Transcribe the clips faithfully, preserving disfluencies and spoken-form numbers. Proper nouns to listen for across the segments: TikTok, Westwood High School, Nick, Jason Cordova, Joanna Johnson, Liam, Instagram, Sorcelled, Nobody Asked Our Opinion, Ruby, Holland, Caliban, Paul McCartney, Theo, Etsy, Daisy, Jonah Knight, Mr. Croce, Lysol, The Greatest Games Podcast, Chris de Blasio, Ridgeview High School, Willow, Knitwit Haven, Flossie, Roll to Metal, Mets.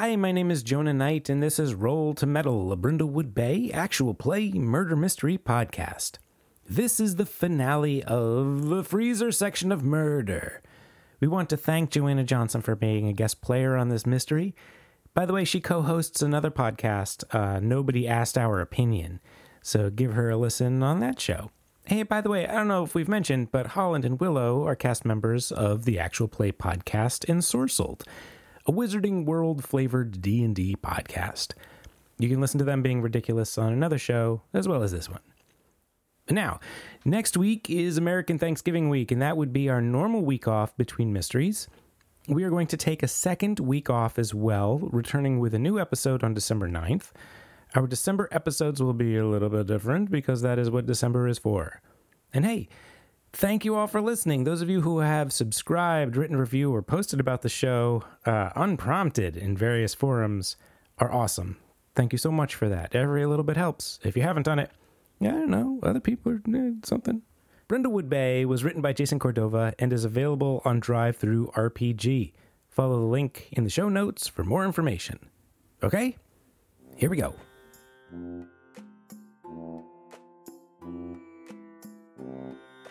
Hi, my name is Jonah Knight, and this is Roll to Metal, a Brindlewood Bay actual play murder mystery podcast. This is the finale of the freezer section of murder. We want to thank Joanna Johnson for being a guest player on this mystery. By the way, she co-hosts another podcast, uh, Nobody Asked Our Opinion, so give her a listen on that show. Hey, by the way, I don't know if we've mentioned, but Holland and Willow are cast members of the actual play podcast in Sorcelled, a Wizarding World-flavored D and D podcast. You can listen to them being ridiculous on another show, as well as this one. Now, next week is American Thanksgiving week, and that would be our normal week off between mysteries. We are going to take a second week off as well, returning with a new episode on December ninth. Our December episodes will be a little bit different, because that is what December is for. And hey, thank you all for listening. Those of you who have subscribed, written a review, or posted about the show uh, unprompted in various forums are awesome. Thank you so much for that. Every little bit helps. If you haven't done it, yeah, I don't know. Other people are eh, something. Brindlewood Bay was written by Jason Cordova and is available on DriveThruRPG. Follow the link in the show notes for more information. Okay, here we go.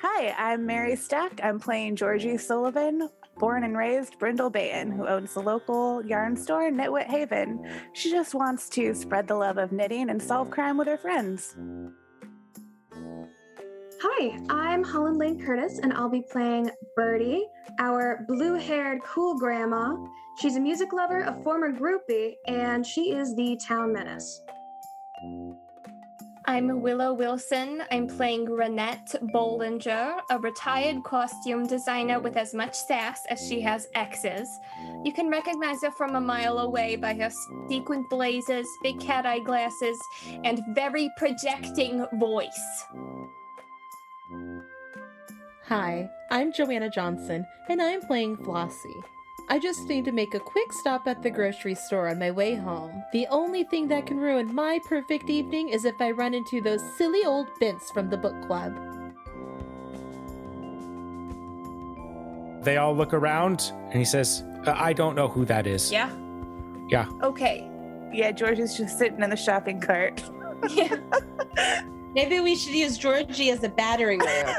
Hi, I'm Mary Stack. I'm playing Georgie Sullivan, born and raised Brindle Bayan, who owns the local yarn store, Knitwit Haven. She just wants to spread the love of knitting and solve crime with her friends. Hi, I'm Holland Lane Curtis, and I'll be playing Birdie, our blue-haired cool grandma. She's a music lover, a former groupie, and she is the town menace. I'm Willow Wilson. I'm playing Renette Bollinger, a retired costume designer with as much sass as she has exes. You can recognize her from a mile away by her sequin blazers, big cat-eye glasses, and very projecting voice. Hi, I'm Joanna Johnson, and I'm playing Flossie. I just need to make a quick stop at the grocery store on my way home. The only thing that can ruin my perfect evening is if I run into those silly old bents from the book club. They all look around, and he says, I don't know who that is. Yeah? Yeah. Okay. Yeah, George is just sitting in the shopping cart. Yeah. Maybe we should use Georgie as a battering ram.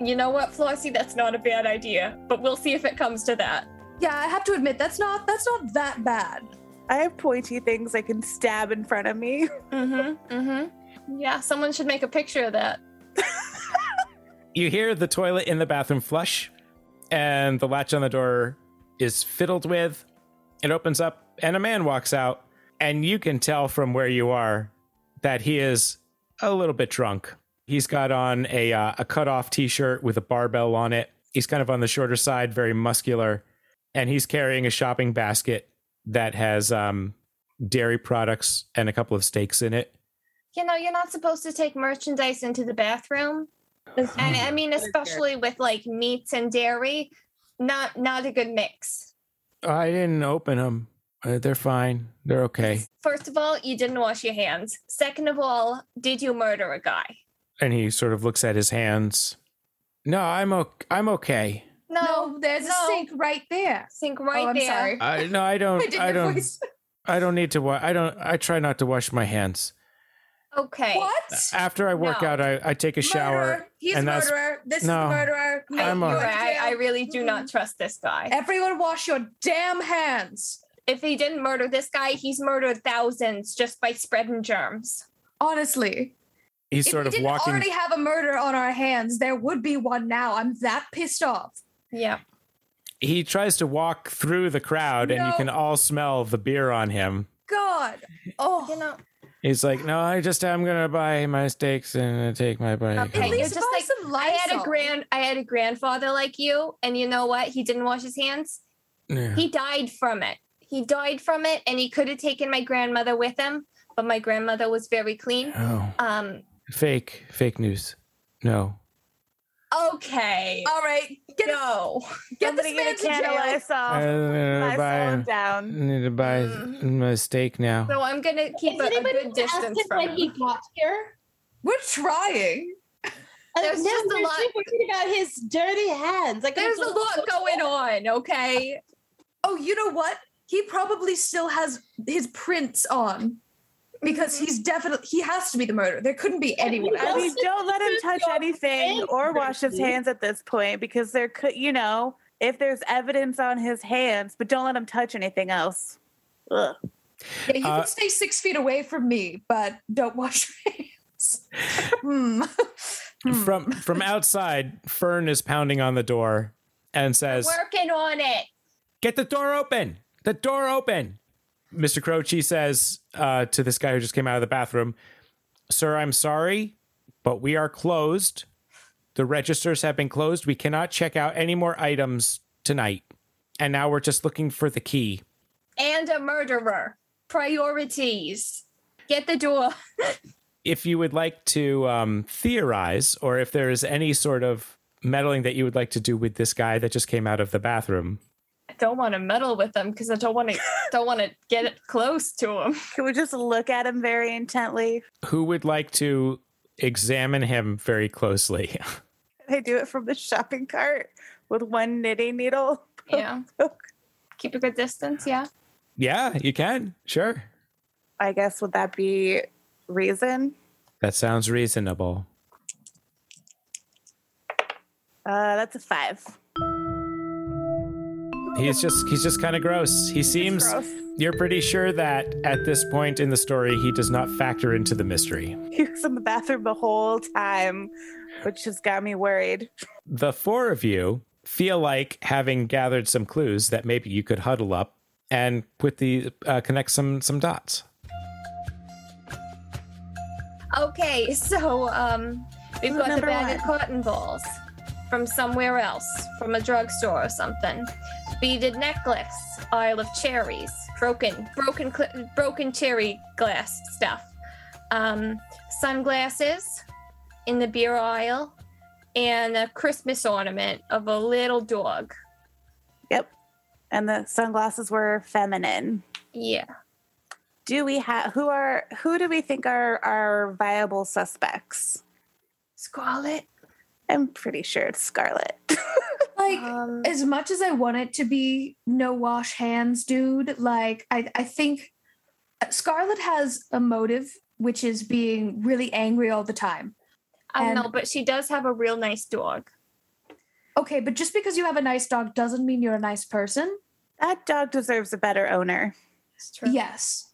You know what, Flossie? That's not a bad idea, but we'll see if it comes to that. Yeah, I have to admit, that's not that's not that bad. I have pointy things I can stab in front of me. Mm-hmm, mm-hmm. Yeah, someone should make a picture of that. You hear the toilet in the bathroom flush, and the latch on the door is fiddled with. It opens up, and a man walks out, and you can tell from where you are that he is a little bit drunk. He's got on a, uh, a cut-off T-shirt with a barbell on it. He's kind of on the shorter side, very muscular. And he's carrying a shopping basket that has um, dairy products and a couple of steaks in it. You know, you're not supposed to take merchandise into the bathroom. And I mean, especially with like meats and dairy, not not a good mix. I didn't open them. Uh, they're fine. They're okay. First of all, you didn't wash your hands. Second of all, did you murder a guy? And he sort of looks at his hands. No, I'm okay. I'm okay. No, no, there's no. a sink right there. Sink right oh, I'm there. Sorry. I, no, I don't. I, I don't. Voice. I don't need to. Wa- I don't. I try not to wash my hands. Okay. What? After I work no. out, I, I take a murderer. shower. He's and a murderer. This no, is a murderer. No, I'm a, right. I really do not trust this guy. Everyone, wash your damn hands. If he didn't murder this guy, he's murdered thousands just by spreading germs. Honestly. He's if sort we of didn't walking. Already have a murder on our hands, there would be one now. I'm that pissed off. Yeah. He tries to walk through the crowd no. and you can all smell the beer on him. God. Oh, you know. He's like, no, I just, I'm going to buy my steaks and I take my bite. Okay, you're just like, some I had a grand, I had a grandfather like you. And you know what? He didn't wash his hands. Yeah. He died from it. He died from it. And he could have taken my grandmother with him, but my grandmother was very clean. Oh. Um, fake, fake news. No. Okay. All right. Get no. A, get this man to jail. Lysol. I, I need to buy, down. I need to buy mm. a steak now. So I'm going to keep a, a good distance from him. Is anybody asking when he got here? We're trying. There's just a lot. Talking about his dirty hands. Like, there's a lot going on, okay? Oh, you know what? he probably still has his prints on. Because he's definitely, he has to be the murderer. There couldn't be anyone else. I mean, don't let him touch anything or wash his hands at this point, because there could, you know, if there's evidence on his hands, but don't let him touch anything else. Ugh. Yeah, you uh, can stay six feet away from me, but don't wash your hands. hmm. From from outside, Fern is pounding on the door and says, "We're working on it. Get the door open. The door open." Mister Croce says uh, to this guy who just came out of the bathroom, "Sir, I'm sorry, but we are closed. The registers have been closed. We cannot check out any more items tonight. And now we're just looking for the key. And a murderer. Priorities. Get the door." If you would like to um, theorize, or if there is any sort of meddling that you would like to do with this guy that just came out of the bathroom. Don't want to meddle with them because I don't want to don't want to get it close to them. Can we just look at him very intently? Who would like to examine him very closely? I do it from the shopping cart with one knitting needle. Yeah. Keep a good distance, yeah. Yeah, you can. Sure. I guess would that be reason? That sounds reasonable. Uh, that's a five. He's just he's just kind of gross. He seems, gross. You're pretty sure that at this point in the story, he does not factor into the mystery. He was in the bathroom the whole time, which has got me worried. The four of you feel like, having gathered some clues, that maybe you could huddle up and put the uh, connect some, some dots. Okay, so um, we've Ooh, got the bag one. of cotton balls from somewhere else, from a drugstore or something. Beaded necklace, Isle of Cherries, broken, broken, cl- broken cherry glass stuff, um, sunglasses in the beer aisle, and a Christmas ornament of a little dog. Yep. And the sunglasses were feminine. Yeah. Do we have, who are, who do we think are our viable suspects? Scarlet? I'm pretty sure it's Scarlet. Like, um, as much as I want it to be no wash hands, dude, like, I, I think Scarlet has a motive, which is being really angry all the time. I and, know, but she does have a real nice dog. Okay, but just because you have a nice dog doesn't mean you're a nice person. That dog deserves a better owner. That's true. Yes.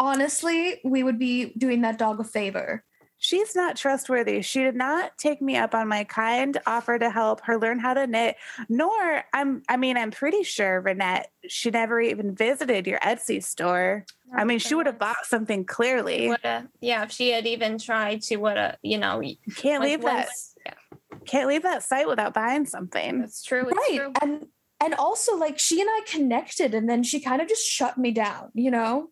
Honestly, we would be doing that dog a favor. She's not trustworthy. She did not take me up on my kind offer to help her learn how to knit, nor, I'm, I mean, I'm pretty sure, Renette, she never even visited your Etsy store. No, I mean, she would have bought something clearly. Woulda, yeah, if she had even tried, she would have, you know. Can't like leave that yeah. Can't leave that site without buying something. That's true. It's right. True. And, and also, like, she and I connected, and then she kind of just shut me down, you know?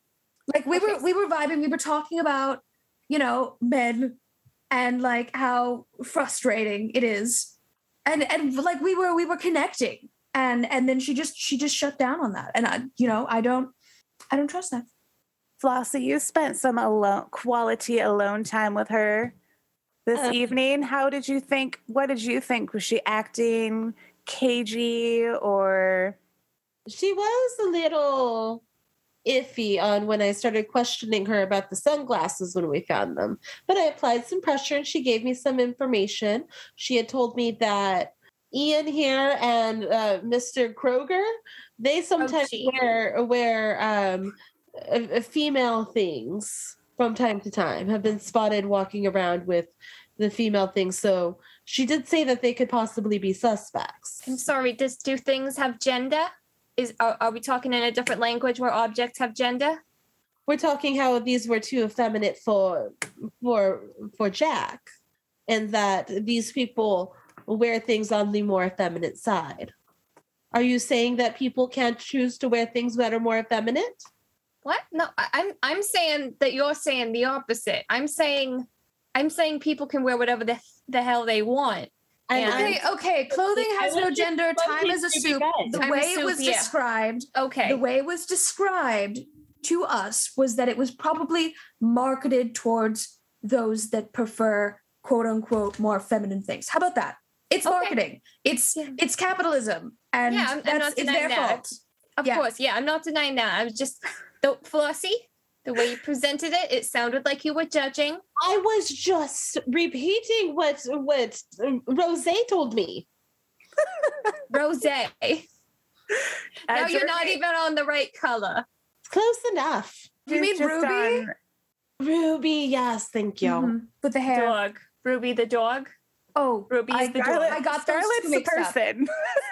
Like, we okay. were we were vibing, we were talking about, you know, men and like how frustrating it is. And, and like we were, we were connecting and, and then she just, she just shut down on that. And I, you know, I don't, I don't trust that. Flossie, you spent some alone quality alone time with her this uh, evening. How did you think, what did you think? Was she acting cagey or? She was a little iffy on when I started questioning her about the sunglasses when we found them, but I applied some pressure and she gave me some information. She had told me that Ian here and uh, Mister Kroger, they sometimes oh, wear, wear um, uh, female things from time to time, have been spotted walking around with the female things. So she did say that they could possibly be suspects. I'm sorry, does do things have gender? Is are, are we talking in a different language where objects have gender? We're talking how these were too effeminate for for for Jack, and that these people wear things on the more effeminate side. Are you saying that people can't choose to wear things that are more effeminate? What? No, I'm I'm saying that you're saying the opposite. I'm saying I'm saying people can wear whatever the the hell they want. Yeah. Okay, okay, clothing has no gender, time is a soup. The way it was described, okay. The way it was described to us was that it was probably marketed towards those that prefer quote unquote more feminine things. How about that? It's marketing. Okay. It's yeah. it's capitalism and yeah, that's it's their fault. Of yeah. course, yeah, I'm not denying that. I was just, the, Flossie, the way you presented it, it sounded like you were judging. I was just repeating what what Rosé told me. Rosé. Now you're not even on the right color. Close enough. You mean Ruby? On... Ruby, yes, thank you. Mm-hmm. With the hair. Dog. Ruby the dog. Oh, Ruby's I, the Scarlet, dog. I got Scarlet's the person.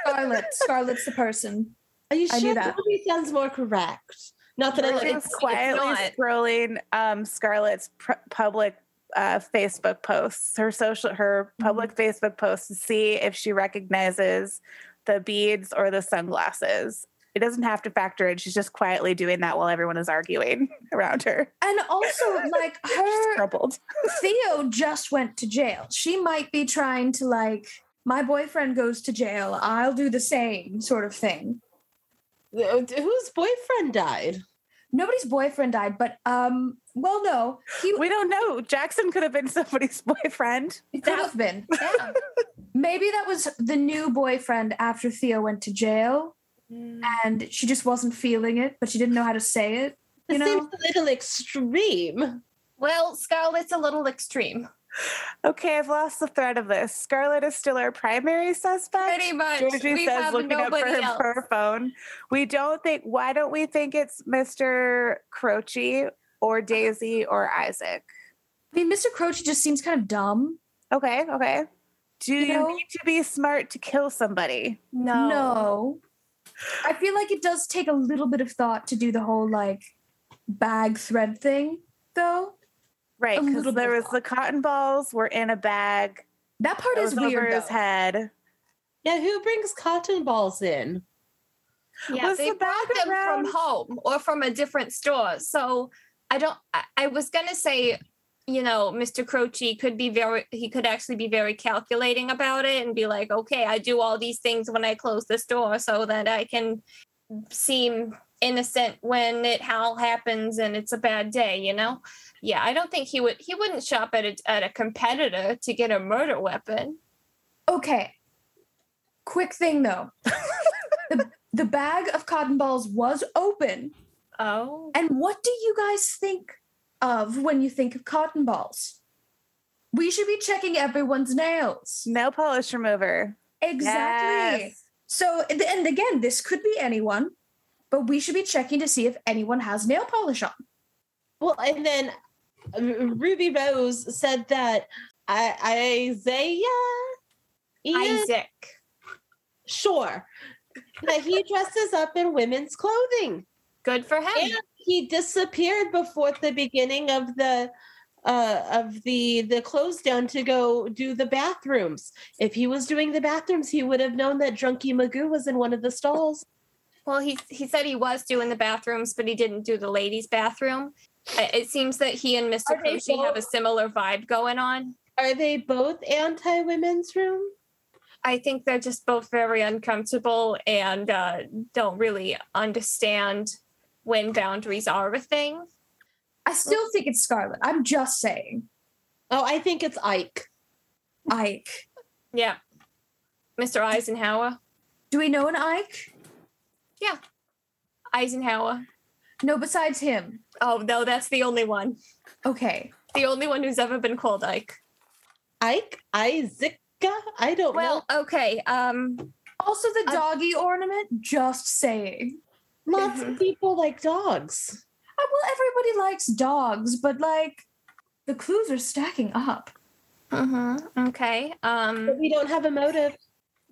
Scarlet. Scarlet's the person. Are you I sure that Ruby sounds more correct? Not that I'm quietly scrolling um, Scarlet's pr- public uh, Facebook posts, her social, her mm-hmm. public Facebook posts to see if she recognizes the beads or the sunglasses. It doesn't have to factor in. She's just quietly doing that while everyone is arguing around her. And also, like, her Theo just went to jail. She might be trying to, like, my boyfriend goes to jail, I'll do the same sort of thing. Whose boyfriend died? Nobody's boyfriend died, but, um, well, no. He, we don't know. Jackson could have been somebody's boyfriend. Could have been. Yeah. Maybe that was the new boyfriend after Theo went to jail, mm. and she just wasn't feeling it, but she didn't know how to say it. You it know? Seems a little extreme. Well, Scarlet's a little extreme. Okay, I've lost the thread of this. Scarlet is still our primary suspect. Pretty much. Georgie we says, have looking nobody up for, else. for her phone. We don't think, why don't we think it's Mister Croce or Daisy or Isaac? I mean, Mister Croce just seems kind of dumb. Okay, okay. Do you, you know, need to be smart to kill somebody? No. No. I feel like it does take a little bit of thought to do the whole, like, bag thread thing, though. Right, because there was the cotton balls were in a bag. That part is weird, over his head. Yeah, who brings cotton balls in? Yeah, was they the bag brought them around? From home or from a different store. So I don't. I, I was gonna say, you know, Mister Croce could be very. He could actually be very calculating about it and be like, okay, I do all these things when I close this door so that I can seem innocent when it all happens and it's a bad day, you know. Yeah, I don't think he would. He wouldn't shop at a, at a competitor to get a murder weapon. Okay. Quick thing though, the, the bag of cotton balls was open. Oh. And what do you guys think of when you think of cotton balls? We should be checking everyone's nails. Nail polish remover. Exactly. Yes. So, and again, this could be anyone, but we should be checking to see if anyone has nail polish on. Well, and then Ruby Rose said that I- Isaiah? Ian? Isaac. Sure. That he dresses up in women's clothing. Good for him. And he disappeared before the beginning of the uh, of the, the close down to go do the bathrooms. If he was doing the bathrooms, he would have known that Drunky Magoo was in one of the stalls. Well, he he said he was doing the bathrooms, but he didn't do the ladies' bathroom. It seems that he and Mister Croce have a similar vibe going on. Are they both anti-women's room? I think they're just both very uncomfortable and uh, don't really understand when boundaries are a thing. I still think it's Scarlet. I'm just saying. Oh, I think it's Ike. Ike. Yeah. Mister Eisenhower. Do we know an Ike? Yeah. Eisenhower. No, besides him. Oh, no, that's the only one. Okay. The only one who's ever been called Ike. Ike? Isaac? I don't well, know. Well, okay. Um, also the uh, doggy ornament, just saying. Lots mm-hmm. of people like dogs. Uh, well, everybody likes dogs, but, like, the clues are stacking up. Mm-hmm. Okay. Um, but we don't have a motive.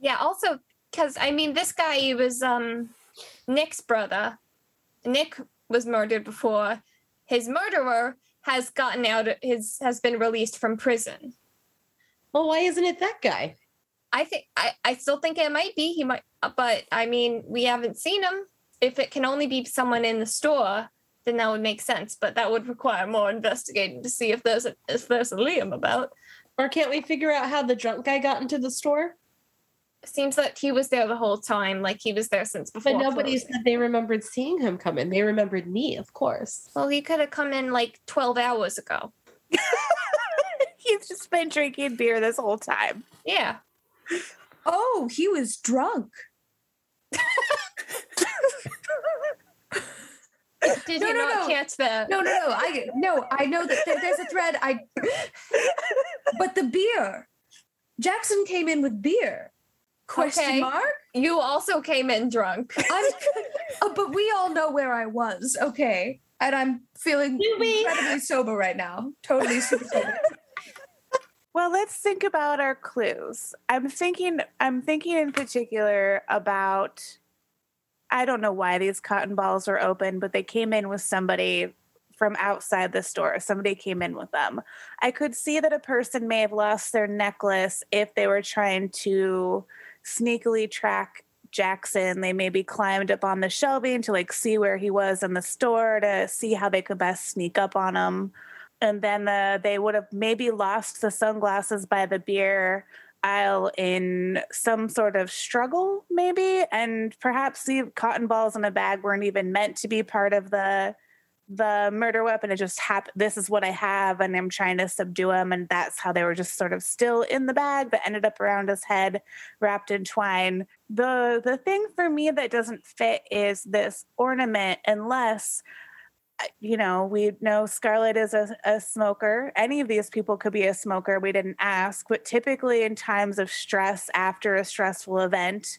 Yeah, also, because, I mean, this guy, he was um, Nick's brother. Nick was murdered before his murderer has gotten out of his has been released from prison. Well, why isn't it that guy? I think I, I still think it might be he might, but I mean, we haven't seen him. If it can only be someone in the store, then that would make sense. But that would require more investigating to see if there's a, if there's a Liam about. Or can't we figure out how the drunk guy got into the store? Seems like he was there the whole time, like he was there since before. But nobody clearly. Said they remembered seeing him come in. They remembered me, of course. Well, he could have come in like twelve hours ago. He's just been drinking beer this whole time. Yeah. Oh, he was drunk. Did no, you no, not no. catch that? No, no, no. I no. I know that there, there's a thread. I. But the beer. Jackson came in with beer. Question okay. mark? You also came in drunk. I'm, oh, but we all know where I was. Okay, and I'm feeling Ruby. incredibly sober right now. Totally super sober. Well, let's think about our clues. I'm thinking. I'm thinking in particular about. I don't know why these cotton balls were open, but they came in with somebody from outside the store. Somebody came in with them. I could see that a person may have lost their necklace if they were trying to sneakily track Jackson. They maybe climbed up on the shelving to like see where he was in the store to see how they could best sneak up on him. And then uh, they would have maybe lost the sunglasses by the beer aisle in some sort of struggle, maybe, and perhaps the cotton balls in a bag weren't even meant to be part of the the murder weapon. It just happened. This is what I have, and I'm trying to subdue him, and that's how they were just sort of still in the bag that ended up around his head, wrapped in twine. The the thing for me that doesn't fit is this ornament, unless. You know, we know Scarlet is a, a smoker. Any of these people could be a smoker. We didn't ask. But typically in times of stress, after a stressful event,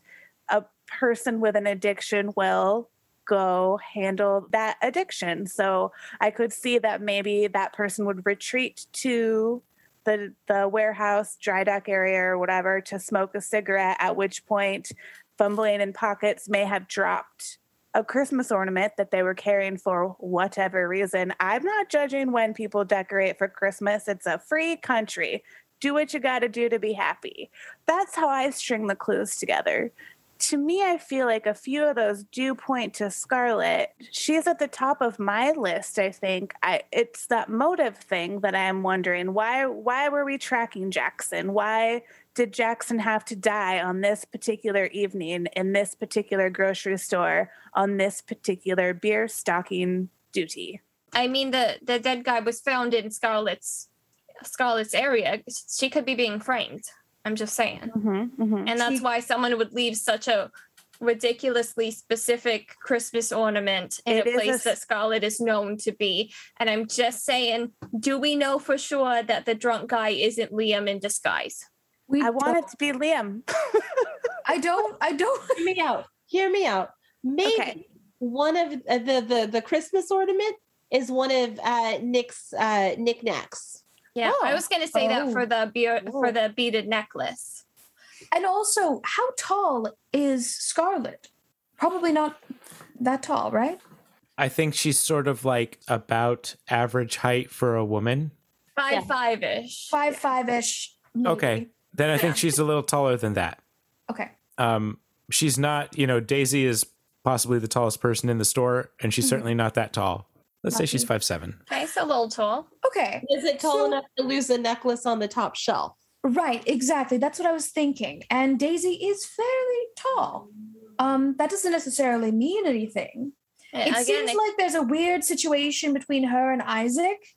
a person with an addiction will go handle that addiction. So I could see that maybe that person would retreat to the the warehouse, dry dock area or whatever to smoke a cigarette, at which point fumbling in pockets may have dropped a Christmas ornament that they were carrying for whatever reason. I'm not judging when people decorate for Christmas. It's a free country. Do what you got to do to be happy. That's how I string the clues together. To me, I feel like a few of those do point to Scarlet. She's at the top of my list, I think. I, it's that motive thing that I'm wondering. Why, why were we tracking Jackson? Why did Jackson have to die on this particular evening in this particular grocery store on this particular beer stocking duty? I mean, the, the dead guy was found in Scarlet's Scarlet's area. She could be being framed. I'm just saying. Mm-hmm, mm-hmm. And that's she, why someone would leave such a ridiculously specific Christmas ornament in a place a, that Scarlet is known to be. And I'm just saying, do we know for sure that the drunk guy isn't Liam in disguise? We I want it to be Liam. I don't, I don't. Hear me out. Hear me out. Maybe okay. one of the, the, the Christmas ornament is one of uh, Nick's uh, knickknacks. Yeah, oh. I was going to say oh. that for the beer, oh. for the beaded necklace. And also, how tall is Scarlet? Probably not that tall, right? I think she's sort of like about average height for a woman. Five, yeah. five-ish. Five, five-ish. Maybe. Okay. Then I think she's a little taller than that. Okay. Um, she's not, you know, Daisy is possibly the tallest person in the store, and she's mm-hmm. certainly not that tall. Let's Nothing. say she's five seven. Okay, so a little tall. Okay. Is it tall so, enough to lose a necklace on the top shelf? Right, exactly. That's what I was thinking. And Daisy is fairly tall. Um, that doesn't necessarily mean anything. Yeah, it again, seems it... like there's a weird situation between her and Isaac.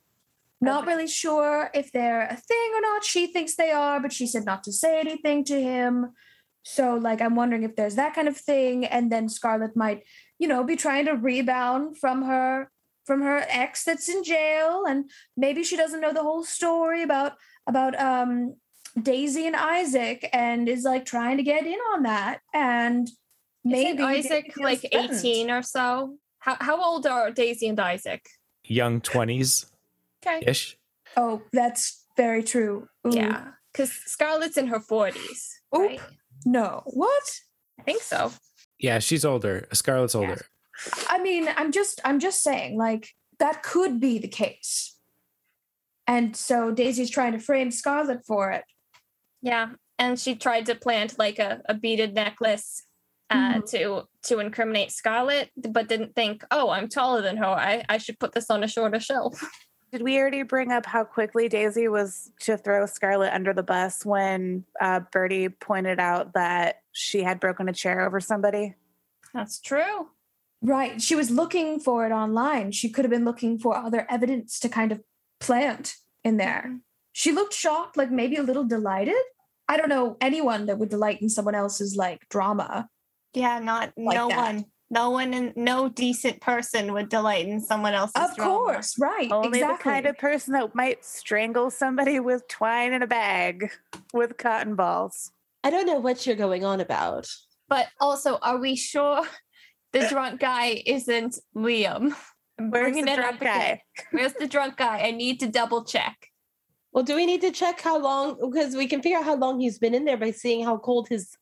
Not really sure if they're a thing or not. She thinks they are, but she said not to say anything to him. So, like, I'm wondering if there's that kind of thing. And then Scarlet might, you know, be trying to rebound from her from her ex that's in jail. And maybe she doesn't know the whole story about, about um, Daisy and Isaac and is, like, trying to get in on that. And maybe... Isn't Isaac, like, eighteen or so? How, how old are Daisy and Isaac? Young twenties. Okay. Ish. Oh, that's very true. Ooh. Yeah, because Scarlett's in her forties. Oop. Right? No. What? I think so. Yeah, she's older. Scarlett's older. Yeah. I mean, I'm just, I'm just saying, like, that could be the case. And so Daisy's trying to frame Scarlett for it. Yeah, and she tried to plant like a, a beaded necklace uh, mm. to to incriminate Scarlett, but didn't think, oh, I'm taller than her. I, I should put this on a shorter shelf. Did we already bring up how quickly Daisy was to throw Scarlet under the bus when uh, Birdie pointed out that she had broken a chair over somebody? That's true. Right. She was looking for it online. She could have been looking for other evidence to kind of plant in there. She looked shocked, like maybe a little delighted. I don't know anyone that would delight in someone else's like drama. Yeah, not like no that. one. No one, in, no decent person would delight in someone else's drama. Of course, right, only exactly. The kind of person that might strangle somebody with twine in a bag with cotton balls. I don't know what you're going on about. But also, are we sure the drunk guy isn't Liam? Where's the drunk guy? Where's the drunk guy? I need to double check. Well, do we need to check how long? Because we can figure out how long he's been in there by seeing how cold his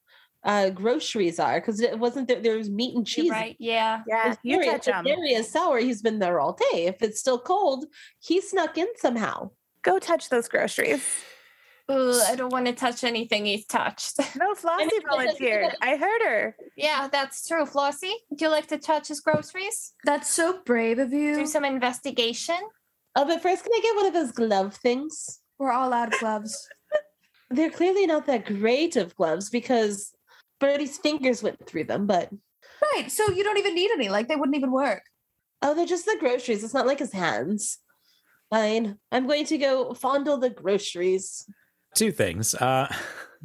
uh, groceries are. Because it wasn't there, there was meat and cheese. You're right? Yeah. Yeah. You very, touch him. Very is sour. He's been there all day. If it's still cold, he snuck in somehow. Go touch those groceries. Ooh, I don't want to touch anything he's touched. No, Flossie volunteered. I heard her. Yeah, that's true. Flossie, do you like to touch his groceries? That's so brave of you. Do some investigation. Oh, but first, can I get one of those glove things? We're all out of gloves. They're clearly not that great of gloves because Birdie's fingers went through them, but... Right, so you don't even need any. Like, they wouldn't even work. Oh, they're just the groceries. It's not like his hands. Fine. I'm going to go fondle the groceries. Two things. Uh,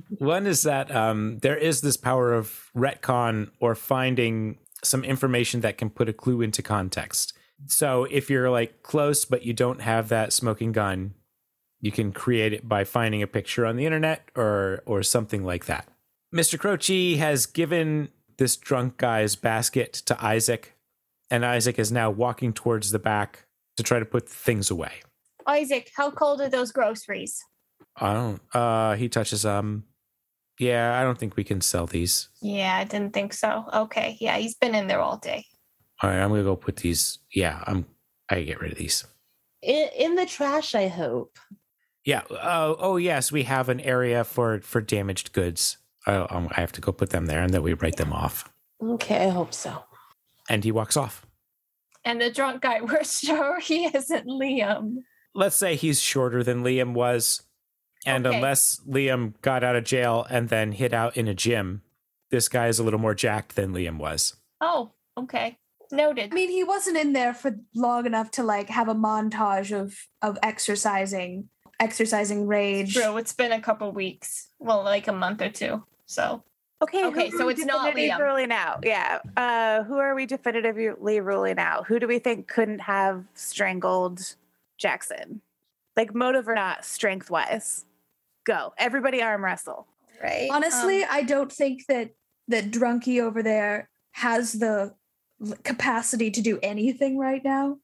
one is that um, there is this power of retcon or finding some information that can put a clue into context. So if you're like close, but you don't have that smoking gun, you can create it by finding a picture on the internet or or something like that. Mister Croce has given this drunk guy's basket to Isaac, and Isaac is now walking towards the back to try to put things away. Isaac, how cold are those groceries? I don't, uh, he touches, um, yeah, I don't think we can sell these. Yeah, I didn't think so. Okay. Yeah. He's been in there all day. All right. I'm going to go put these. Yeah. I'm, I get rid of these in, in the trash. I hope. Yeah. Uh, oh yes. We have an area for, for damaged goods. I, um, I have to go put them there and then we write them off. Okay. I hope so. And he walks off. And the drunk guy, we're sure he isn't Liam. Let's say he's shorter than Liam was. And okay. Unless Liam got out of jail and then hid out in a gym, this guy is a little more jacked than Liam was. Oh, okay. Noted. I mean, he wasn't in there for long enough to, like, have a montage of, of exercising, exercising rage. True, it's been a couple weeks. Well, like a month or two, so. Okay, okay so it's not Liam. Ruling out? Yeah. Uh, who are we definitively ruling out? Who do we think couldn't have strangled Jackson? Like, motive or not, strength-wise. Go. Everybody arm wrestle. Right. Honestly, um, I don't think that that drunkie over there has the capacity to do anything right now.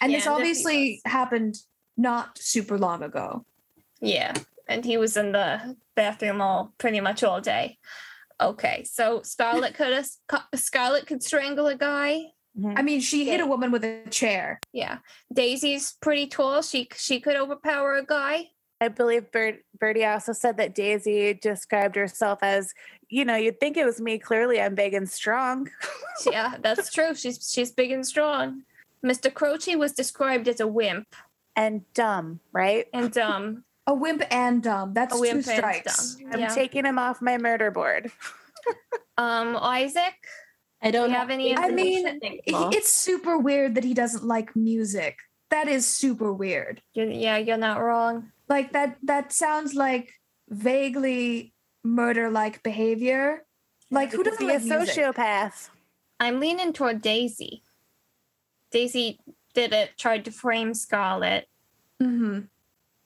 And yeah, this obviously happened not super long ago. Yeah. And he was in the bathroom all pretty much all day. Okay. So Scarlet could Scarlet could strangle a guy. Mm-hmm. I mean, she yeah. hit a woman with a chair. Yeah. Daisy's pretty tall. She she could overpower a guy. I believe Bird, Birdie also said that Daisy described herself as, you know, you'd think it was me. Clearly, I'm big and strong. Yeah, that's true. She's she's big and strong. Mister Croce was described as a wimp. And dumb, right? And dumb. A wimp and dumb. That's a wimp two strikes. And dumb. Yeah. I'm taking him off my murder board. um, Isaac? I don't have any. I mean, it's super weird that he doesn't like music. That is super weird. You're, yeah, you're not wrong. Like that. That sounds like vaguely murder-like behavior. Like who doesn't like music? A sociopath. I'm leaning toward Daisy. Daisy did it. Tried to frame Scarlet. Mm-hmm.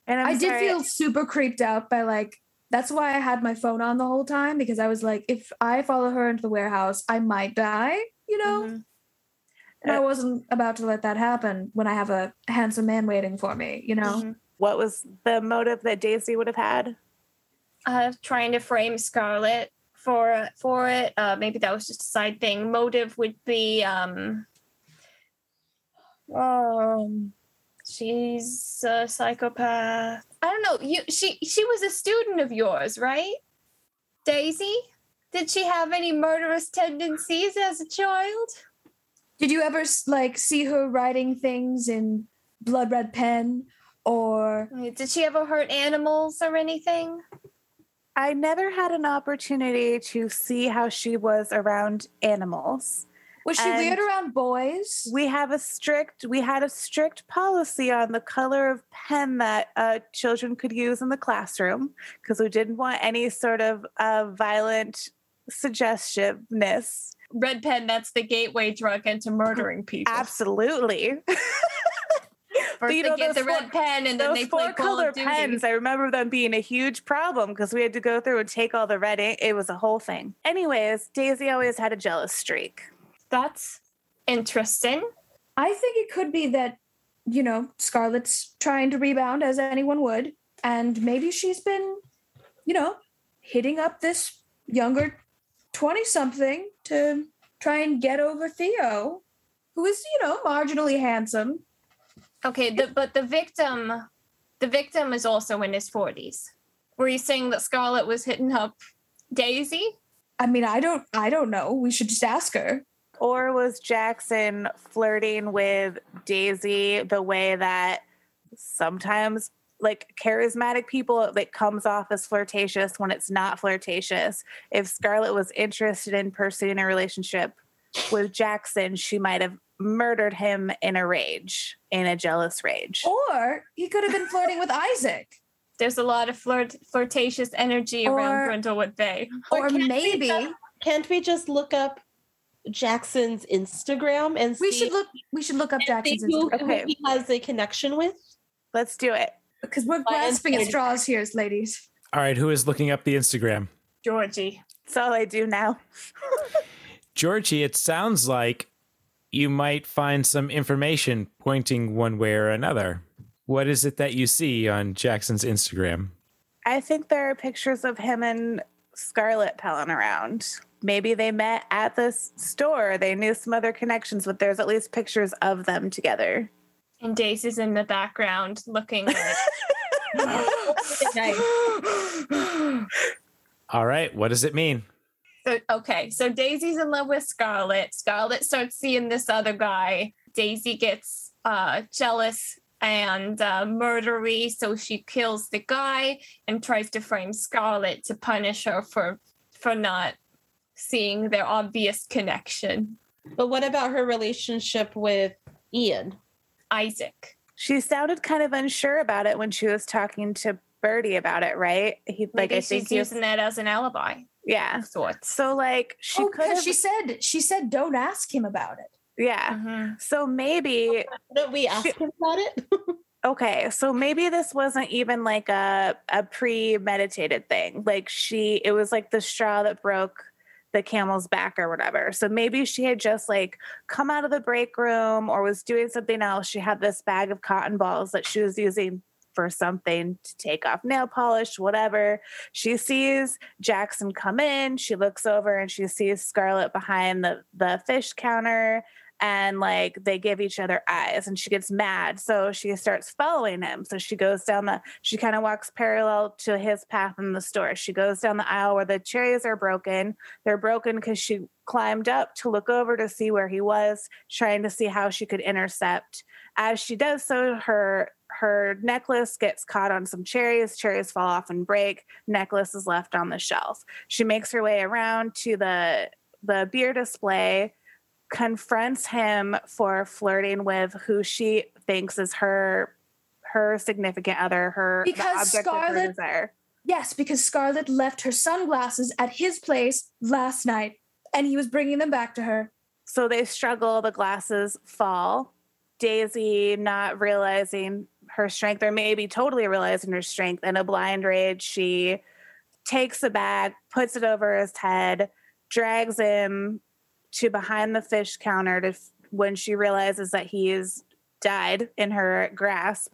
And I'm I sorry. did feel super creeped out by like. That's why I had my phone on the whole time, because I was like, if I follow her into the warehouse, I might die, you know? Mm-hmm. And uh, I wasn't about to let that happen when I have a handsome man waiting for me, you know? Mm-hmm. What was the motive that Daisy would have had? Uh, trying to frame Scarlet for for it. Uh, maybe that was just a side thing. Motive would be... Um, um, she's a psychopath. I don't know. You she she was a student of yours, right? Daisy? Did she have any murderous tendencies as a child? Did you ever like see her writing things in blood red pen or did she ever hurt animals or anything? I never had an opportunity to see how she was around animals. Was she and weird around boys? We have a strict, we had a strict policy on the color of pen that uh, children could use in the classroom because we didn't want any sort of uh, violent suggestiveness. Red pen, that's the gateway drug into murdering people. Absolutely. First you know, they get the four, red pen, and then they play four color pens. I remember them being a huge problem because we had to go through and take all the red ink. It was a whole thing. Anyways, Daisy always had a jealous streak. That's interesting. I think it could be that, you know, Scarlett's trying to rebound as anyone would, and maybe she's been, you know, hitting up this younger twenty-something to try and get over Theo, who is, you know, marginally handsome. Okay, the, but the victim, the victim is also in his forties. Were you saying that Scarlet was hitting up Daisy? I mean, I don't, I don't know. We should just ask her. Or was Jackson flirting with Daisy the way that sometimes, like, charismatic people, it like, comes off as flirtatious when it's not flirtatious? If Scarlet was interested in pursuing a relationship with Jackson, she might have murdered him in a rage, in a jealous rage. Or he could have been flirting with Isaac. There's a lot of flirt, flirtatious energy or, around Brindlewood Bay. Or, or can't maybe... We just, can't we just look up Jackson's Instagram and we see... Should look, we should look up Jackson's Instagram. Okay. He has a connection with? Let's do it. Because we're grasping at straws here, ladies. All right, who is looking up the Instagram? Georgie. That's all I do now. Georgie, it sounds like you might find some information pointing one way or another. What is it that you see on Jackson's Instagram? I think there are pictures of him and Scarlet palling around. Maybe they met at this store. They knew some other connections, but there's at least pictures of them together. And Daisy's in the background looking at it. All right, what does it mean? So, okay, so Daisy's in love with Scarlet. Scarlet starts seeing this other guy. Daisy gets uh, jealous and uh, murdery, so she kills the guy and tries to frame Scarlet to punish her for, for not seeing their obvious connection. But what about her relationship with Ian? Isaac. She sounded kind of unsure about it when she was talking to Birdie about it, right? He, like, Maybe I think she's using was... that as an alibi. Yeah. Sorts. So like she oh, could have... she said she said don't ask him about it. Yeah. Mm-hmm. So maybe that we ask she... him about it. Okay. So maybe this wasn't even like a a premeditated thing. Like she it was like the straw that broke the camel's back or whatever. So maybe she had just like come out of the break room or was doing something else. She had this bag of cotton balls that she was using for something to take off nail polish, whatever. She sees Jackson come in. She looks over and she sees Scarlet behind the, the fish counter, and like they give each other eyes and she gets mad. So she starts following him. So she goes down the, she kind of walks parallel to his path in the store. She goes down the aisle where the cherries are broken. They're broken because she climbed up to look over to see where he was, trying to see how she could intercept. As she does so, her Her necklace gets caught on some cherries. Cherries fall off and break. Necklace is left on the shelf. She makes her way around to the the beer display, confronts him for flirting with who she thinks is her her significant other, her because the object Scarlet, of her desire. Yes, because Scarlet left her sunglasses at his place last night, and he was bringing them back to her. So they struggle. The glasses fall. Daisy, not realizing her strength, or maybe totally realizing her strength, in a blind rage, she takes the bag, puts it over his head, drags him to behind the fish counter to, when she realizes that he's died in her grasp,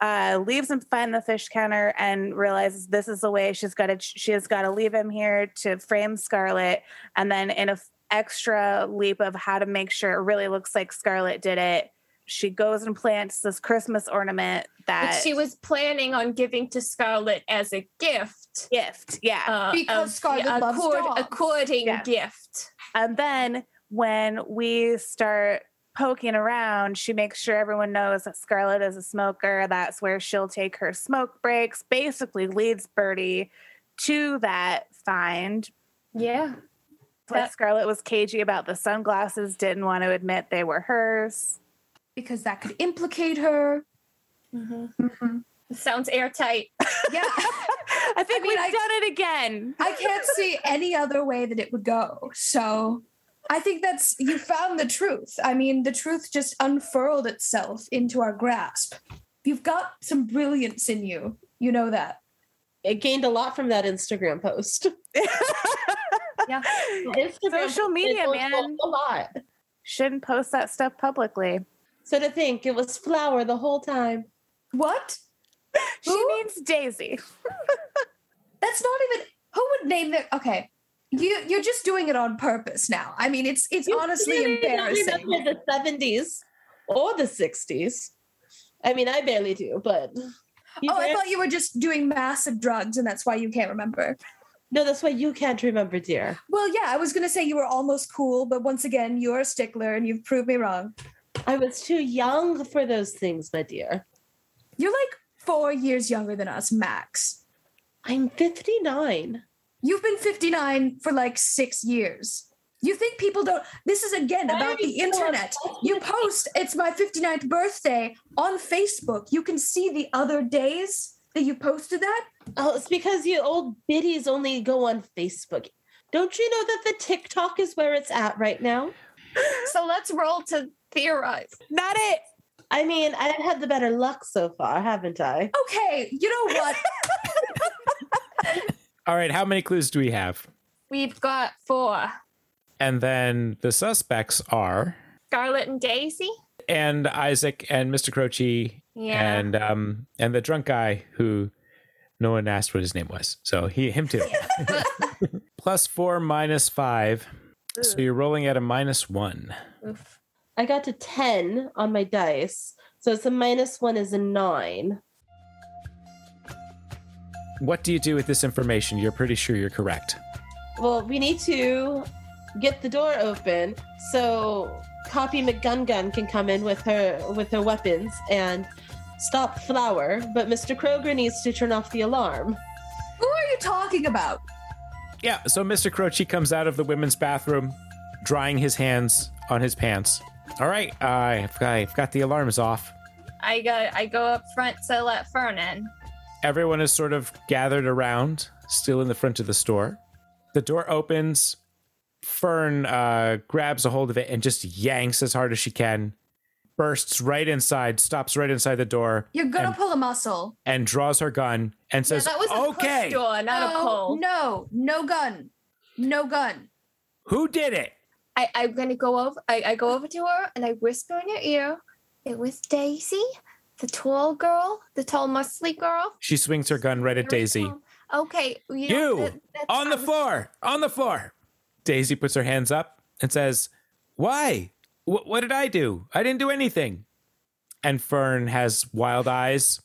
uh, leaves him behind the fish counter and realizes this is the way she's got to, she has got to leave him here to frame Scarlet. And then in a extra leap of how to make sure it really looks like Scarlet did it, she goes and plants this Christmas ornament that Which she was planning on giving to Scarlet as a gift. Gift, yeah. Uh, because of, Scarlet yeah, loves accord, dogs. A courting yeah. gift. And then when we start poking around, she makes sure everyone knows that Scarlet is a smoker. That's where she'll take her smoke breaks. Basically leads Birdie to that find. Yeah. But Scarlet was cagey about the sunglasses, didn't want to admit they were hers. Because that could implicate her. Mm-hmm. Mm-hmm. Sounds airtight. Yeah. I think I mean, we've I, done it again. I can't see any other way that it would go. So I think that's, you found the truth. I mean, the truth just unfurled itself into our grasp. You've got some brilliance in you. You know that. It gained a lot from that Instagram post. Yeah. Instagram Social media, man. A lot. Shouldn't post that stuff publicly. So to think it was Flower the whole time. What? She who? Means Daisy. That's not even, who would name their, okay. You, you're just doing it on purpose now. I mean, it's it's you honestly embarrassing. The seventies or the sixties. I mean, I barely do, but. You oh, I thought you were just doing massive drugs and that's why you can't remember. No, that's why you can't remember, dear. Well, yeah, I was going to say you were almost cool, but once again, you're a stickler and you've proved me wrong. I was too young for those things, my dear. You're like four years younger than us, max. I'm fifty-nine. You've been fifty-nine for like six years. You think people don't... This is, again, about the internet. You post, it's my fifty-ninth birthday on Facebook. You can see the other days that you posted that. Oh, it's because you old biddies only go on Facebook. Don't you know that the TikTok is where it's at right now? So let's roll to theorize. Not it. I mean, I've had the better luck so far, haven't I? Okay, you know what? All right, how many clues do we have? We've got four. And then the suspects are... Scarlet and Daisy. And Isaac and Mister Croce. Yeah. And um and the drunk guy who no one asked what his name was. So he him too. Plus four, minus five. Ooh. So you're rolling at a minus one. Oof. I got to ten on my dice. So it's a minus one is a nine. What do you do with this information? You're pretty sure you're correct. Well, we need to... get the door open so Copy McGungun can come in with her with her weapons and stop Flower, but Mister Kroger needs to turn off the alarm. Who are you talking about? Yeah, so Mister Croce comes out of the women's bathroom, drying his hands on his pants. All right, uh, I've, got, I've got the alarms off. I got. I go up front to let Fern in. Everyone is sort of gathered around, still in the front of the store. The door opens. Fern uh, grabs a hold of it and just yanks as hard as she can, bursts right inside, stops right inside the door. You're going to pull a muscle. And draws her gun and says, yeah, that was a okay. Push door, not no, a pull. No, no gun. No gun. Who did it? I, I'm going to go over. I, I go over to her and I whisper in her ear, it was Daisy, the tall girl, the tall muscly girl. She swings her gun right at Daisy. Okay. You, you know, that, on the was, floor, on the floor. Daisy puts her hands up and says, why? W- what did I do? I didn't do anything. And Fern has wild eyes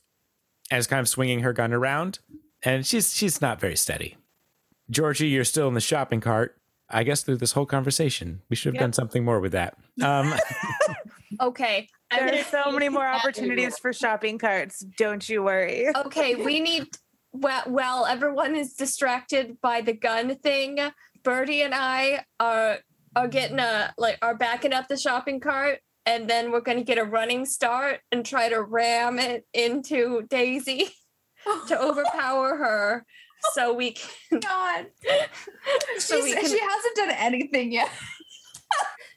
and is kind of swinging her gun around. And she's she's not very steady. Georgie, you're still in the shopping cart. I guess through this whole conversation, we should have yep. done something more with that. Um, okay. There's so many more opportunities for shopping carts. Don't you worry. Okay, we need... Well, well, everyone is distracted by the gun thing. Birdie and I are are getting a like are backing up the shopping cart, and then we're going to get a running start and try to ram it into Daisy to overpower her, so we can. God, so we can, she hasn't done anything yet.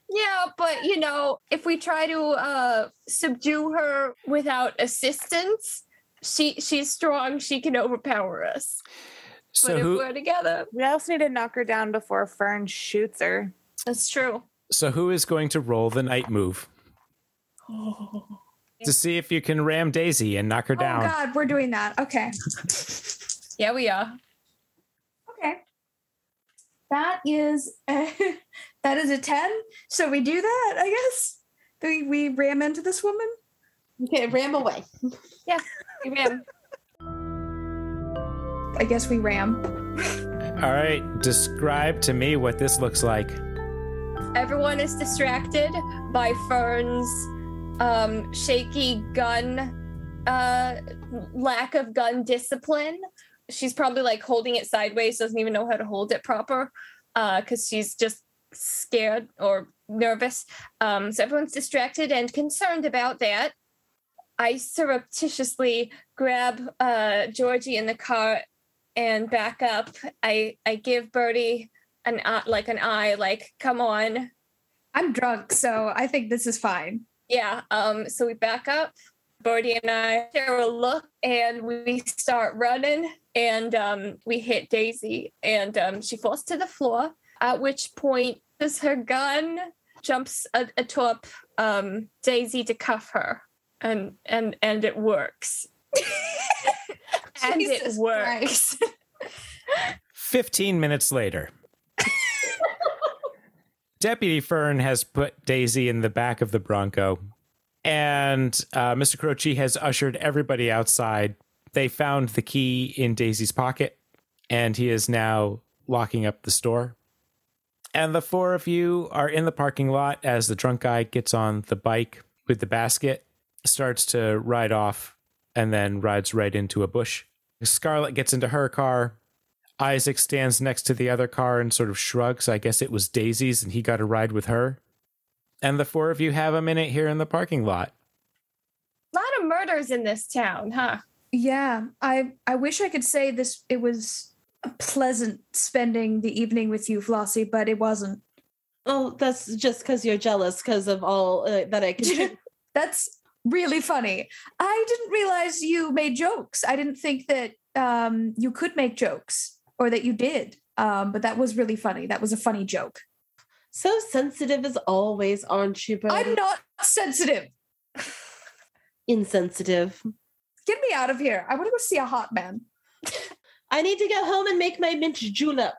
Yeah, but you know, if we try to uh, subdue her without assistance, she she's strong. She can overpower us. So but if who, we're together. We also need to knock her down before Fern shoots her. That's true. So who is going to roll the night move? Oh. To see if you can ram Daisy and knock her oh down. Oh, God, we're doing that. Okay. Yeah, we are. Okay. That is a, that is a ten. So we do that, I guess. We, we ram into this woman. Okay, ram away. Yeah, we ram. I guess we ram. All right, describe to me what this looks like. Everyone is distracted by Fern's um, shaky gun, uh, lack of gun discipline. She's probably like holding it sideways, doesn't even know how to hold it proper because uh, she's just scared or nervous. Um, so everyone's distracted and concerned about that. I surreptitiously grab uh, Georgie in the car and back up. I I give Birdie an uh, like an eye, like, come on. I'm drunk, so I think this is fine. Yeah. Um. So we back up. Birdie and I share a look, and we start running, and um, we hit Daisy, and um, she falls to the floor. At which point, does her gun jumps atop um, Daisy to cuff her, and and and it works. And Jesus it works. Fifteen minutes later. Deputy Fern has put Daisy in the back of the Bronco, and uh, Mister Croce has ushered everybody outside. They found the key in Daisy's pocket, and he is now locking up the store. And the four of you are in the parking lot as the drunk guy gets on the bike with the basket, starts to ride off, and then rides right into a bush. Scarlet gets into her car. Isaac stands next to the other car and sort of shrugs. I guess it was Daisy's and he got a ride with her. And the four of you have a minute here in the parking lot. A lot of murders in this town, huh? Yeah. I, I wish I could say this. It was pleasant spending the evening with you, Flossie, but it wasn't. Oh, that's just because you're jealous because of all uh, that I can. That's really funny. I didn't realize you made jokes. I didn't think that um, you could make jokes. Or that you did. Um, but that was really funny. That was a funny joke. So sensitive as always, aren't you, Birdie? I'm not sensitive. Insensitive. Get me out of here. I want to go see a hot man. I need to go home and make my mint julep.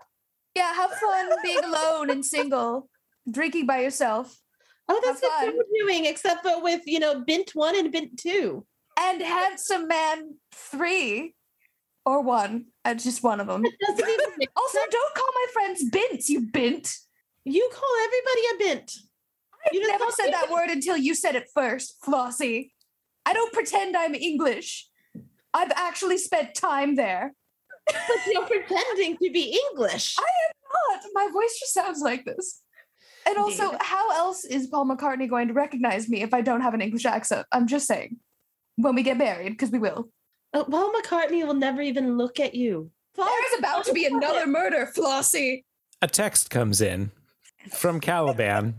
Yeah, have fun being alone and single. Drinking by yourself. Oh, that's have what fun. We're doing, except for with, you know, bint one and bint two. And handsome man three. Or one. Uh, just one of them. Also, don't call my friends bints, you bint. You call everybody a bint. I've never said that word until you said it first, Flossie. I don't pretend I'm English. I've actually spent time there. But you're pretending to be English. I am not. My voice just sounds like this. And also, yeah. How else is Paul McCartney going to recognize me if I don't have an English accent? I'm just saying. When we get married, because we will. Uh, Paul McCartney will never even look at you. There's about to be another murder, Flossie. A text comes in from Caliban.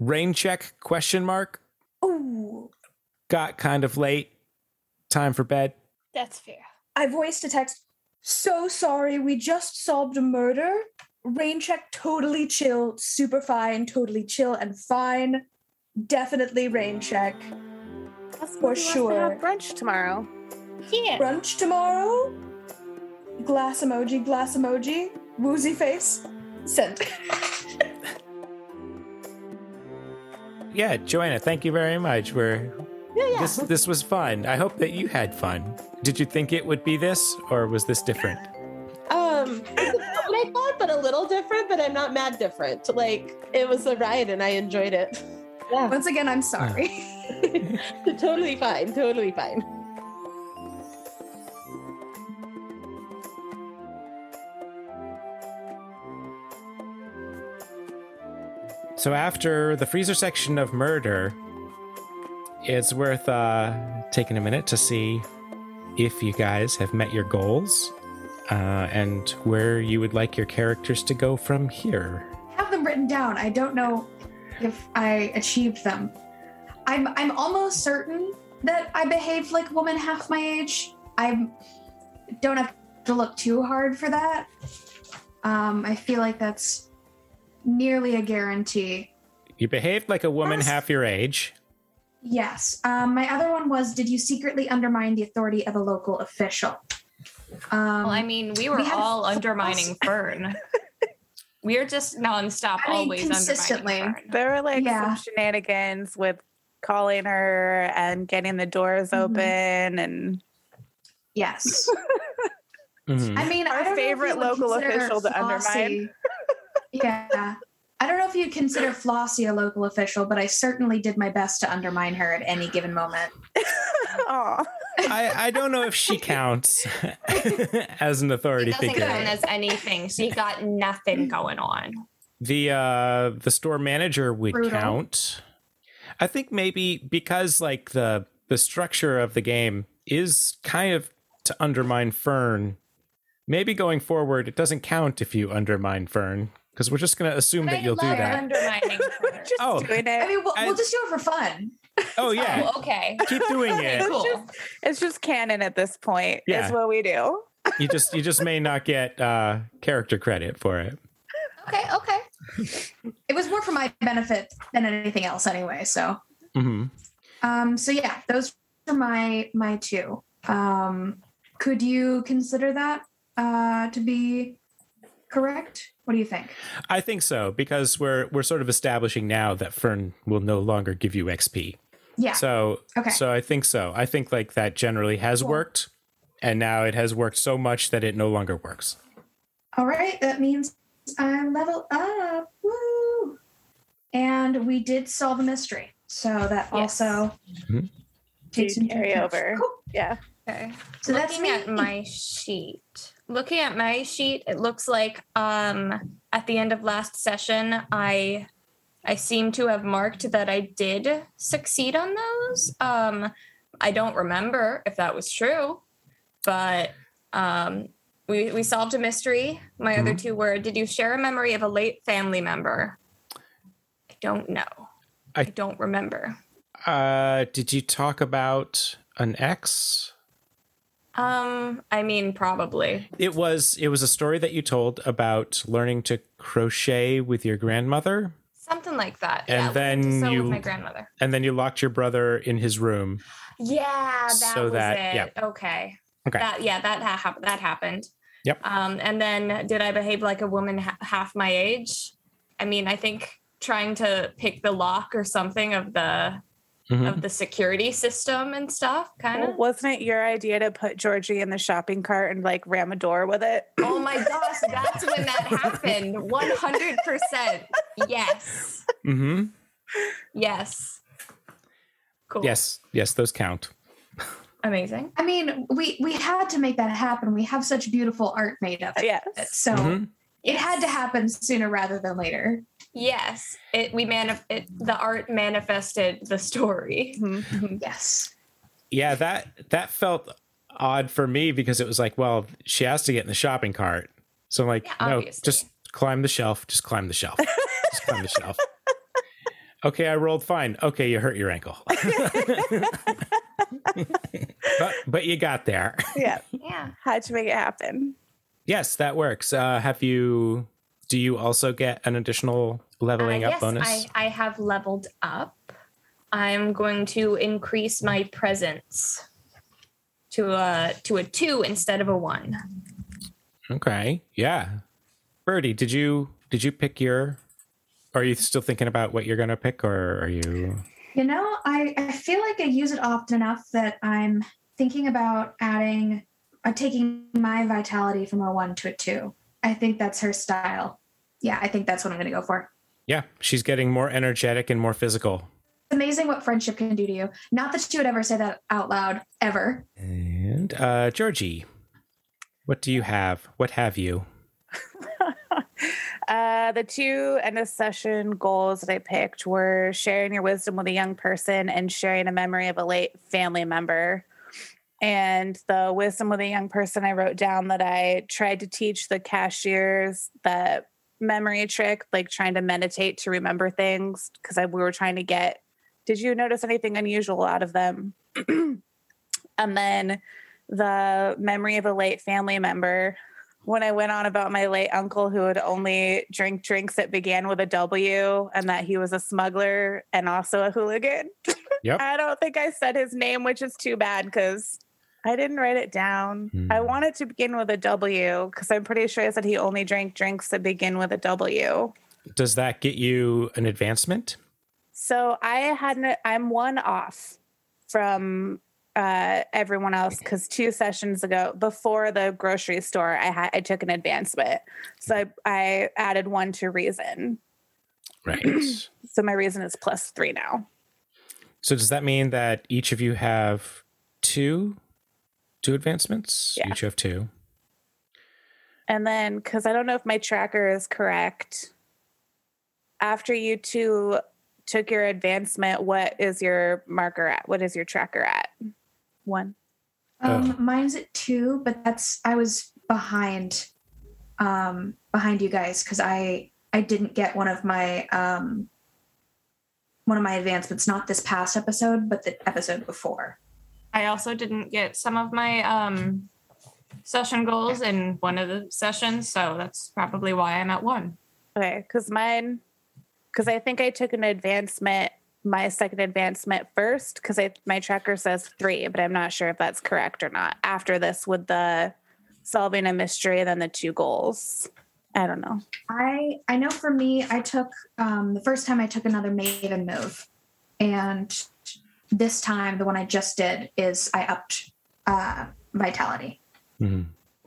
Rain check, question mark. Ooh. Got kind of late. Time for bed. That's fair. I voiced a text. So sorry, we just solved a murder. Rain check, totally chill, super fine, totally chill and fine. Definitely rain check. For sure. We'll have brunch tomorrow. Yeah. Brunch tomorrow. Glass emoji, glass emoji. Woozy face. Sent. Yeah, Joanna, thank you very much. We're yeah, yeah. This this was fun. I hope that you had fun. Did you think it would be this, or was this different? Um, it's not what I thought, but a little different. But I'm not mad different. Like, it was a ride, and I enjoyed it. Yeah. Once again, I'm sorry. Oh. Totally fine. Totally fine. So after the freezer section of murder, it's worth uh, taking a minute to see if you guys have met your goals uh, and where you would like your characters to go from here. I have them written down. I don't know if I achieved them. I'm I'm almost certain that I behaved like a woman half my age. I don't have to look too hard for that. Um, I feel like that's nearly a guarantee. You behaved like a woman yes. half your age. Yes. Um, my other one was, did you secretly undermine the authority of a local official? Um, well, I mean, we were we all undermining Fern. We're just nonstop, I mean, always consistently. Undermining Fern. There were like yeah. some shenanigans with calling her and getting the doors mm-hmm. open, and yes. mm-hmm. I mean, our I don't favorite know if you would local official to Flossie. Undermine. Yeah. I don't know if you'd consider Flossie a local official, but I certainly did my best to undermine her at any given moment. Aw. I, I don't know if she counts as an authority figure. She doesn't count as anything. She got nothing going on. The uh, the store manager would Brutal. Count. I think maybe because like the the structure of the game is kind of to undermine Fern, maybe going forward, it doesn't count if you undermine Fern, because we're just going to assume but that I you'll do that. Undermining Fern. Just oh, doing it. I mean, we'll, I, we'll just do it for fun. Oh, yeah. Oh, okay. Keep doing it. It's, cool. just, it's just canon at this point. Yeah. Is what we do. You just you just may not get uh, character credit for it. Okay, okay. It was more for my benefit than anything else anyway, so. Mm-hmm. Um, so, yeah, those are my, my two. Um, could you consider that uh, to be correct? What do you think? I think so, because we're we're sort of establishing now that Fern will no longer give you X P. Yeah. So, okay. so I think so. I think like that generally has cool. worked. And now it has worked so much that it no longer works. All right. That means I'm level up. Woo! And we did solve a mystery. So that yes. also mm-hmm. takes into carry over. Cool. Yeah. Okay. So Looking that's me. at my sheet. Looking at my sheet, it looks like um, at the end of last session, I I seem to have marked that I did succeed on those. Um, I don't remember if that was true. But um, we we solved a mystery. My mm-hmm. other two were, did you share a memory of a late family member? I don't know. I, I don't remember. Uh, did you talk about an ex? Um, I mean, probably. It was it was a story that you told about learning to crochet with your grandmother. Something like that. And yeah, then so you, with my grandmother. And then you locked your brother in his room. Yeah, that so was that, it. Yeah. Okay. Okay. That, yeah, that ha- that happened. Yep. Um, and then, did I behave like a woman ha- half my age? I mean, I think trying to pick the lock or something of the mm-hmm. of the security system and stuff, kind of. Well, wasn't it your idea to put Georgie in the shopping cart and like ram a door with it? Oh my gosh, that's when that happened. One hundred percent. Yes. Mm-hmm. Yes. Cool. Yes. Yes, those count. Amazing. I mean, we we had to make that happen. We have such beautiful art made of it. Yes. So mm-hmm. it had to happen sooner rather than later. Yes. It we manif- it, the art manifested the story. Mm-hmm. Yes. Yeah, that that felt odd for me because it was like, well, she has to get in the shopping cart. So I'm like, yeah, no, obviously. just climb the shelf, just climb the shelf. just climb the shelf. Okay, I rolled fine. Okay, you hurt your ankle. but, but you got there. Yeah. Yeah. How'd you make it happen? Yes, that works. Uh, have you, do you also get an additional leveling uh, up yes, bonus? Yes, I, I have leveled up. I'm going to increase my presence to a, to a two instead of a one. Okay. Yeah. Birdie, did you, did you pick your, are you still thinking about what you're going to pick or are you... You know, I, I feel like I use it often enough that I'm thinking about adding, uh, taking my vitality from a one to a two. I think that's her style. Yeah, I think that's what I'm going to go for. Yeah, she's getting more energetic and more physical. It's amazing what friendship can do to you. Not that she would ever say that out loud, ever. And uh, Georgie, what do you have? What have you? Uh, the two end of session goals that I picked were sharing your wisdom with a young person and sharing a memory of a late family member. And the wisdom with a young person, I wrote down that I tried to teach the cashiers that memory trick, like trying to meditate to remember things, because we were trying to get, did you notice anything unusual out of them? And then the memory of a late family member. When I went on about my late uncle who would only drink drinks that began with a W and that he was a smuggler and also a hooligan. Yep. I don't think I said his name, which is too bad because I didn't write it down. Mm. I wanted to begin with a W because I'm pretty sure I said he only drank drinks that begin with a W. Does that get you an advancement? So I hadn't, I'm one off from... Uh, everyone else, because two sessions ago, before the grocery store, I had I took an advancement, so I, I added one to reason. Right. So my reason is plus three now. So does that mean that each of you have two, two advancements? Yeah. Each have two. And then, because I don't know if my tracker is correct, after you two took your advancement, what is your marker at? What is your tracker at? One. Um, oh. Mine's at two, but that's, I was behind um, behind you guys because I I didn't get one of my um, one of my advancements, not this past episode, but the episode before. I also didn't get some of my um, session goals in one of the sessions, so that's probably why I'm at one. Okay, because mine, because I think I took an advancement, my second advancement first, because my tracker says three, but I'm not sure if that's correct or not. After this, with the solving a mystery and then the two goals. I don't know. I, I know for me, I took, um, the first time I took another Maven move, and this time, the one I just did is I upped uh, Vitality. Mm-hmm.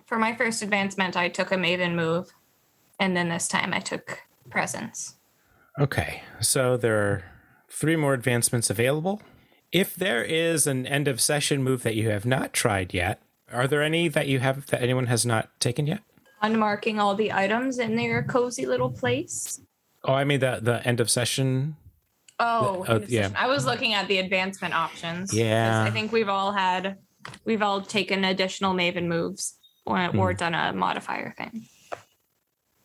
For my first advancement, I took a Maven move, and then this time I took Presence. Okay, so there are three more advancements available. If there is an end of session move that you have not tried yet, are there any that you have that anyone has not taken yet? Unmarking all the items in their cozy little place. Oh, I mean the the end of session. Oh, the, oh yeah. Session. I was looking at the advancement options. Yeah. I think we've all had, we've all taken additional Maven moves or, mm. or done a modifier thing.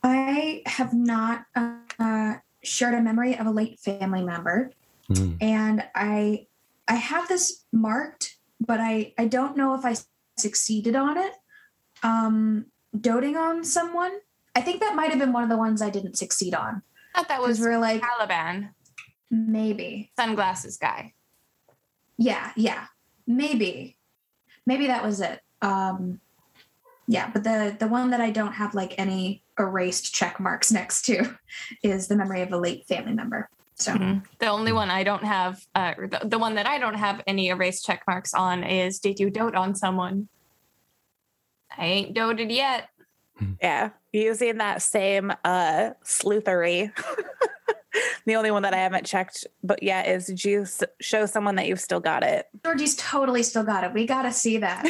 I have not uh, shared a memory of a late family member, mm. and I I have this marked, but I I don't know if I succeeded on it. Um. Doting on someone. I think that might have been one of the ones I didn't succeed on. I thought that was we're like, Caliban. Maybe. Sunglasses guy. Yeah, yeah. Maybe. Maybe that was it. Um, yeah, but the, the one that I don't have like any erased check marks next to is the memory of a late family member. So mm-hmm. the only one I don't have, uh, the, the one that I don't have any erased check marks on is, did you dote on someone? I ain't doted yet. Yeah, using that same uh, sleuthery. The only one that I haven't checked, but yeah, is did you s- show someone that you've still got it? Georgie's totally still got it. We gotta see that.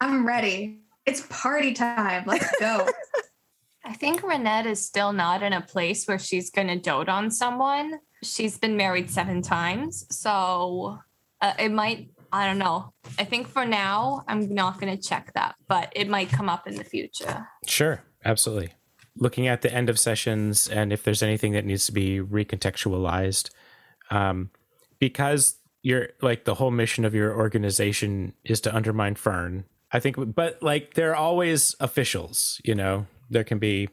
I'm ready. It's party time. Let's go. I think Renette is still not in a place where she's gonna dote on someone. She's been married seven times, so uh, it might. I don't know. I think for now, I'm not going to check that, but it might come up in the future. Sure. Absolutely. Looking at the end of sessions and if there's anything that needs to be recontextualized, um, because you're like the whole mission of your organization is to undermine Fern. I think, but like there are always officials, you know, there can be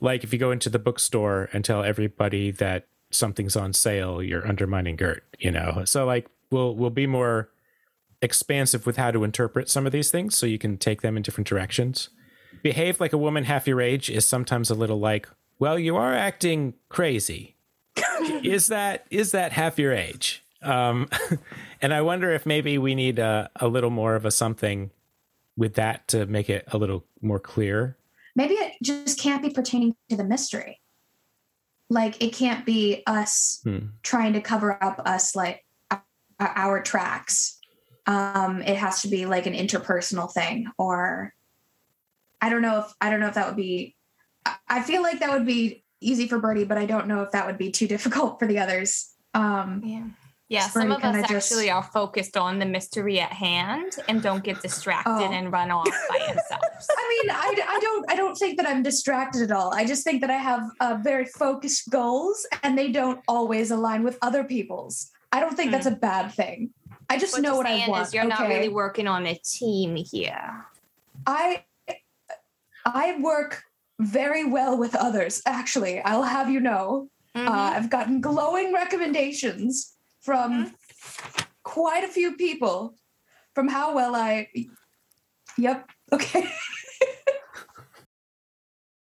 like, if you go into the bookstore and tell everybody that something's on sale, you're undermining Gert, you know? So like, we'll, we'll be more expansive with how to interpret some of these things so you can take them in different directions. Behave like a woman half your age is sometimes a little like, well, you are acting crazy. Is that is that half your age? Um, and I wonder if maybe we need a, a little more of a something with that to make it a little more clear. Maybe it just can't be pertaining to the mystery. Like it can't be us hmm. trying to cover up us like our, our tracks. Um, it has to be like an interpersonal thing, or I don't know if, I don't know if that would be, I feel like that would be easy for Birdie, but I don't know if that would be too difficult for the others. Um, yeah. Yeah. Birdie, some of us just... actually are focused on the mystery at hand and don't get distracted oh. and run off by ourselves. I mean, I, I don't, I don't think that I'm distracted at all. I just think that I have uh, very focused goals and they don't always align with other people's. I don't think mm. that's a bad thing. I just what know what I want. Is you're okay. not really working on a team here. I I work very well with others, actually. I'll have you know. Mm-hmm. Uh, I've gotten glowing recommendations from mm-hmm. quite a few people from how well I... Yep. Okay.